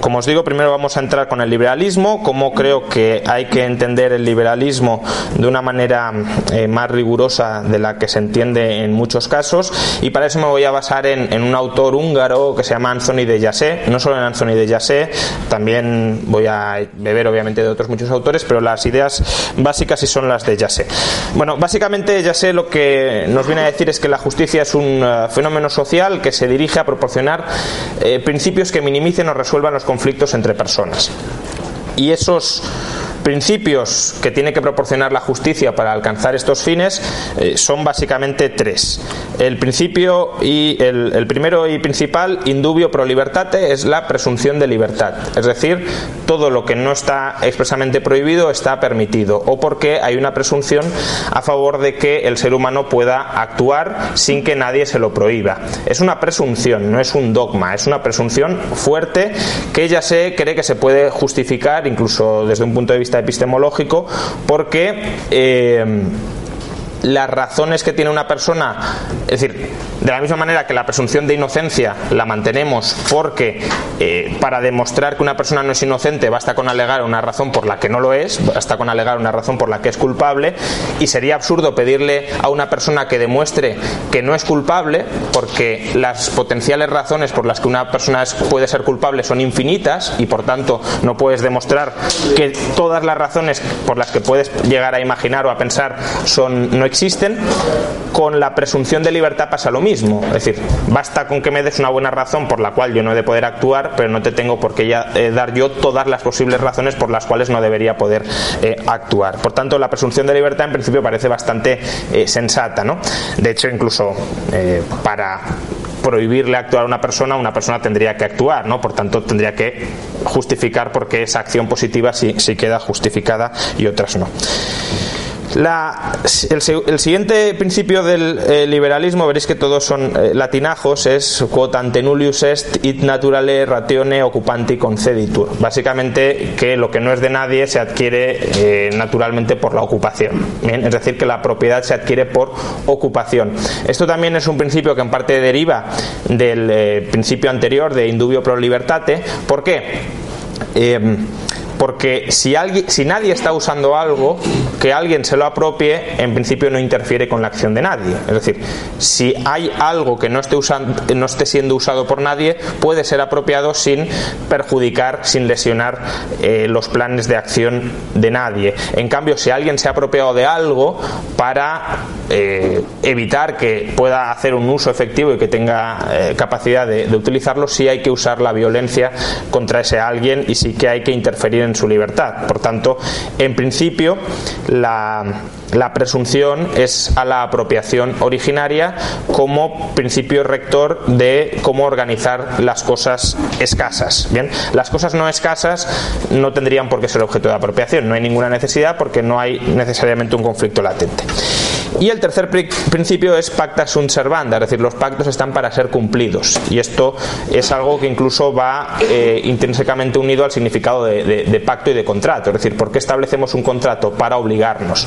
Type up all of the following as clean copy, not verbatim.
Como os digo, primero vamos a entrar con el liberalismo, cómo creo que hay que entender el liberalismo de una manera más rigurosa de la que se entiende en muchos casos, y para eso me voy a basar en un autor húngaro que se llama Anthony de Jasay. No solo en Anthony de Jasay, también voy a beber obviamente de otros muchos autores, pero las ideas básicas sí son las de Jasay. Bueno, básicamente Jasay lo que nos viene a decir es que la justicia es un fenómeno social que se dirige a proporcionar principios que minimicen o resuelvan los conflictos entre personas. Y esos principios que tiene que proporcionar la justicia para alcanzar estos fines son básicamente tres. El primero y principal, indubio pro libertate, es la presunción de libertad, es decir, todo lo que no está expresamente prohibido está permitido, o porque hay una presunción a favor de que el ser humano pueda actuar sin que nadie se lo prohíba. Es una presunción, no es un dogma, es una presunción fuerte que ya se cree que se puede justificar incluso desde un punto de vista epistemológico, porque las razones que tiene una persona, es decir, de la misma manera que la presunción de inocencia la mantenemos porque para demostrar que una persona no es inocente basta con alegar una razón por la que no lo es, basta con alegar una razón por la que es culpable, y sería absurdo pedirle a una persona que demuestre que no es culpable, porque las potenciales razones por las que una persona puede ser culpable son infinitas y por tanto no puedes demostrar que todas las razones por las que puedes llegar a imaginar o a pensar no existen. Con la presunción de libertad pasa lo mismo, es decir, basta con que me des una buena razón por la cual yo no he de poder actuar, pero no te tengo por qué dar yo todas las posibles razones por las cuales no debería poder actuar. Por tanto, la presunción de libertad en principio parece bastante sensata, ¿no? De hecho, incluso para prohibirle actuar a una persona tendría que actuar, ¿no? Por tanto, tendría que justificar por qué esa acción positiva sí queda justificada y otras no. El siguiente principio del liberalismo, veréis que todos son latinajos, es quot ante nullius est, et naturale ratione occupanti conceditur. Básicamente que lo que no es de nadie se adquiere naturalmente por la ocupación. ¿Bien? Es decir, que la propiedad se adquiere por ocupación. Esto también es un principio que en parte deriva del principio anterior de indubio pro libertate. ¿Por qué? Porque si nadie está usando algo, que alguien se lo apropie, en principio no interfiere con la acción de nadie. Es decir, si hay algo que no esté siendo usado por nadie, puede ser apropiado sin perjudicar, sin lesionar los planes de acción de nadie. En cambio, si alguien se ha apropiado de algo para evitar que pueda hacer un uso efectivo y que tenga capacidad de utilizarlo, sí hay que usar la violencia contra ese alguien y sí que hay que interferir en su libertad. Por tanto, en principio, la presunción es a la apropiación originaria como principio rector de cómo organizar las cosas escasas. Bien, las cosas no escasas no tendrían por qué ser objeto de apropiación, no hay ninguna necesidad porque no hay necesariamente un conflicto latente. Y el tercer principio es pacta sunt servanda, es decir, los pactos están para ser cumplidos, y esto es algo que incluso va intrínsecamente unido al significado de pacto y de contrato, es decir, ¿por qué establecemos un contrato? Para obligarnos.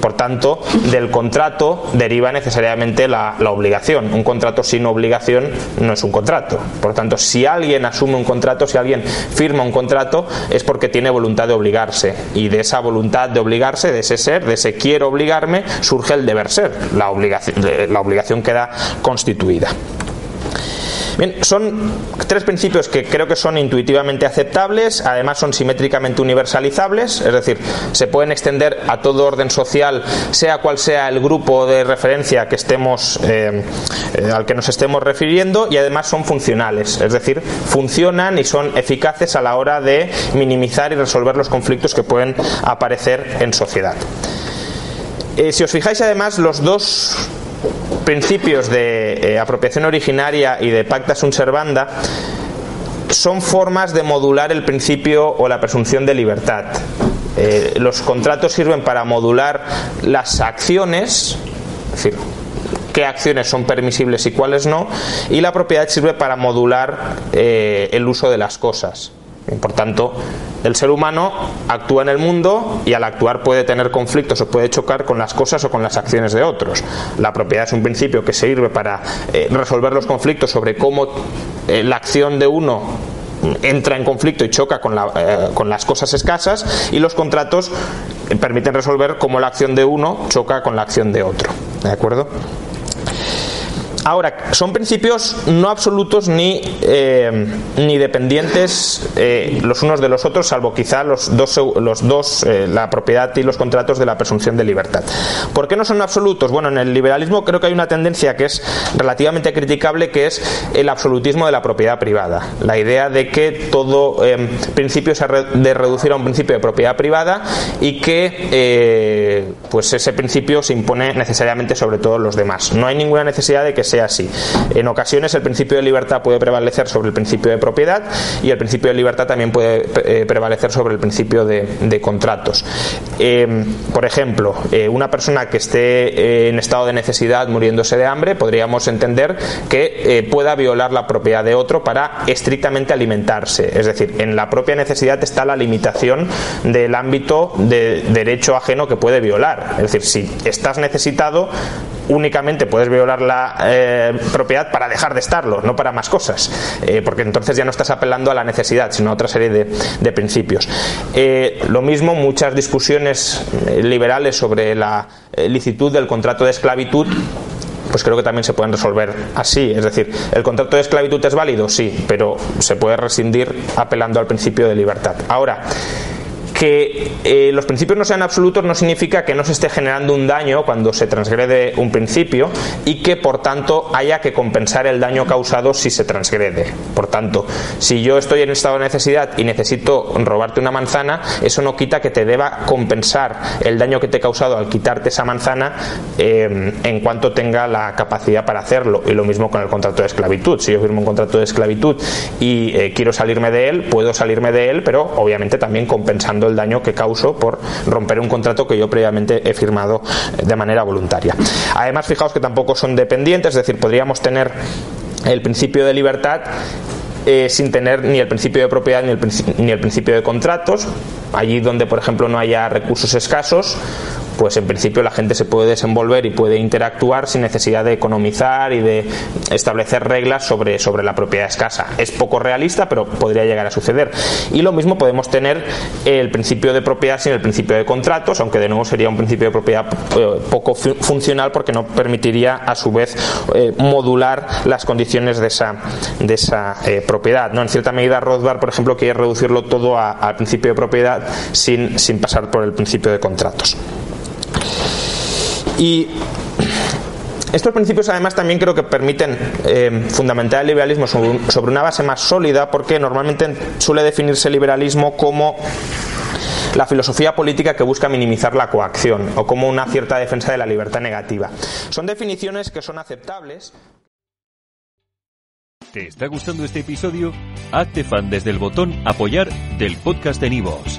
Por tanto, del contrato deriva necesariamente la obligación. Un contrato sin obligación no es un contrato. Por tanto, si alguien asume un contrato, si alguien firma un contrato, es porque tiene voluntad de obligarse, y de esa voluntad de obligarse, de ese ser, de ese quiero obligarme, surge el deber ser, la obligación queda constituida. Bien, son tres principios que creo que son intuitivamente aceptables, además son simétricamente universalizables, es decir, se pueden extender a todo orden social, sea cual sea el grupo de referencia que estemos al que nos estemos refiriendo, y además son funcionales, es decir, funcionan y son eficaces a la hora de minimizar y resolver los conflictos que pueden aparecer en sociedad. Si os fijáis, además, los dos principios de apropiación originaria y de pacta sunt servanda son formas de modular el principio o la presunción de libertad. Los contratos sirven para modular las acciones, es decir, qué acciones son permisibles y cuáles no, y la propiedad sirve para modular el uso de las cosas. Por tanto, el ser humano actúa en el mundo y al actuar puede tener conflictos o puede chocar con las cosas o con las acciones de otros. La propiedad es un principio que sirve para resolver los conflictos sobre cómo la acción de uno entra en conflicto y choca con las cosas escasas, y los contratos permiten resolver cómo la acción de uno choca con la acción de otro. ¿De acuerdo? Ahora, son principios no absolutos ni dependientes los unos de los otros, salvo quizá los dos, la propiedad y los contratos, de la presunción de libertad. ¿Por qué no son absolutos? Bueno, en el liberalismo creo que hay una tendencia que es relativamente criticable, que es el absolutismo de la propiedad privada. La idea de que todo principio se ha de reducir a un principio de propiedad privada y que pues ese principio se impone necesariamente sobre todos los demás. No hay ninguna necesidad de que sea así. En ocasiones el principio de libertad puede prevalecer sobre el principio de propiedad, y el principio de libertad también puede prevalecer sobre el principio de contratos. Por ejemplo, una persona que esté en estado de necesidad, muriéndose de hambre, podríamos entender que pueda violar la propiedad de otro para estrictamente alimentarse. Es decir, en la propia necesidad está la limitación del ámbito de derecho ajeno que puede violar. Es decir, si estás necesitado, únicamente puedes violar la propiedad para dejar de estarlo, no para más cosas, porque entonces ya no estás apelando a la necesidad, sino a otra serie de principios. Lo mismo, muchas discusiones liberales sobre la licitud del contrato de esclavitud, pues creo que también se pueden resolver así. Es decir, ¿el contrato de esclavitud es válido? Sí, pero se puede rescindir apelando al principio de libertad. Ahora, que los principios no sean absolutos no significa que no se esté generando un daño cuando se transgrede un principio y que por tanto haya que compensar el daño causado si se transgrede. Por tanto, si yo estoy en estado de necesidad y necesito robarte una manzana, eso no quita que te deba compensar el daño que te he causado al quitarte esa manzana en cuanto tenga la capacidad para hacerlo. Y lo mismo con el contrato de esclavitud. Si yo firmo un contrato de esclavitud y quiero salirme de él, puedo salirme de él, pero obviamente también compensando el daño que causo por romper un contrato que yo previamente he firmado de manera voluntaria. Además, fijaos que tampoco son dependientes, es decir, podríamos tener el principio de libertad sin tener ni el principio de propiedad ni el principio de contratos. Allí donde, por ejemplo, no haya recursos escasos, pues en principio la gente se puede desenvolver y puede interactuar sin necesidad de economizar y de establecer reglas sobre la propiedad escasa. Es poco realista, pero podría llegar a suceder. Y lo mismo podemos tener el principio de propiedad sin el principio de contratos, aunque de nuevo sería un principio de propiedad poco funcional, porque no permitiría a su vez modular las condiciones de esa propiedad, ¿no? En cierta medida Rothbard, por ejemplo, quiere reducirlo todo al principio de propiedad sin pasar por el principio de contratos. Y estos principios además también creo que permiten fundamentar el liberalismo sobre una base más sólida, porque normalmente suele definirse el liberalismo como la filosofía política que busca minimizar la coacción, o como una cierta defensa de la libertad negativa. Son definiciones que son aceptables. ¿Te está gustando este episodio? Hazte fan desde el botón Apoyar del podcast de iVoox.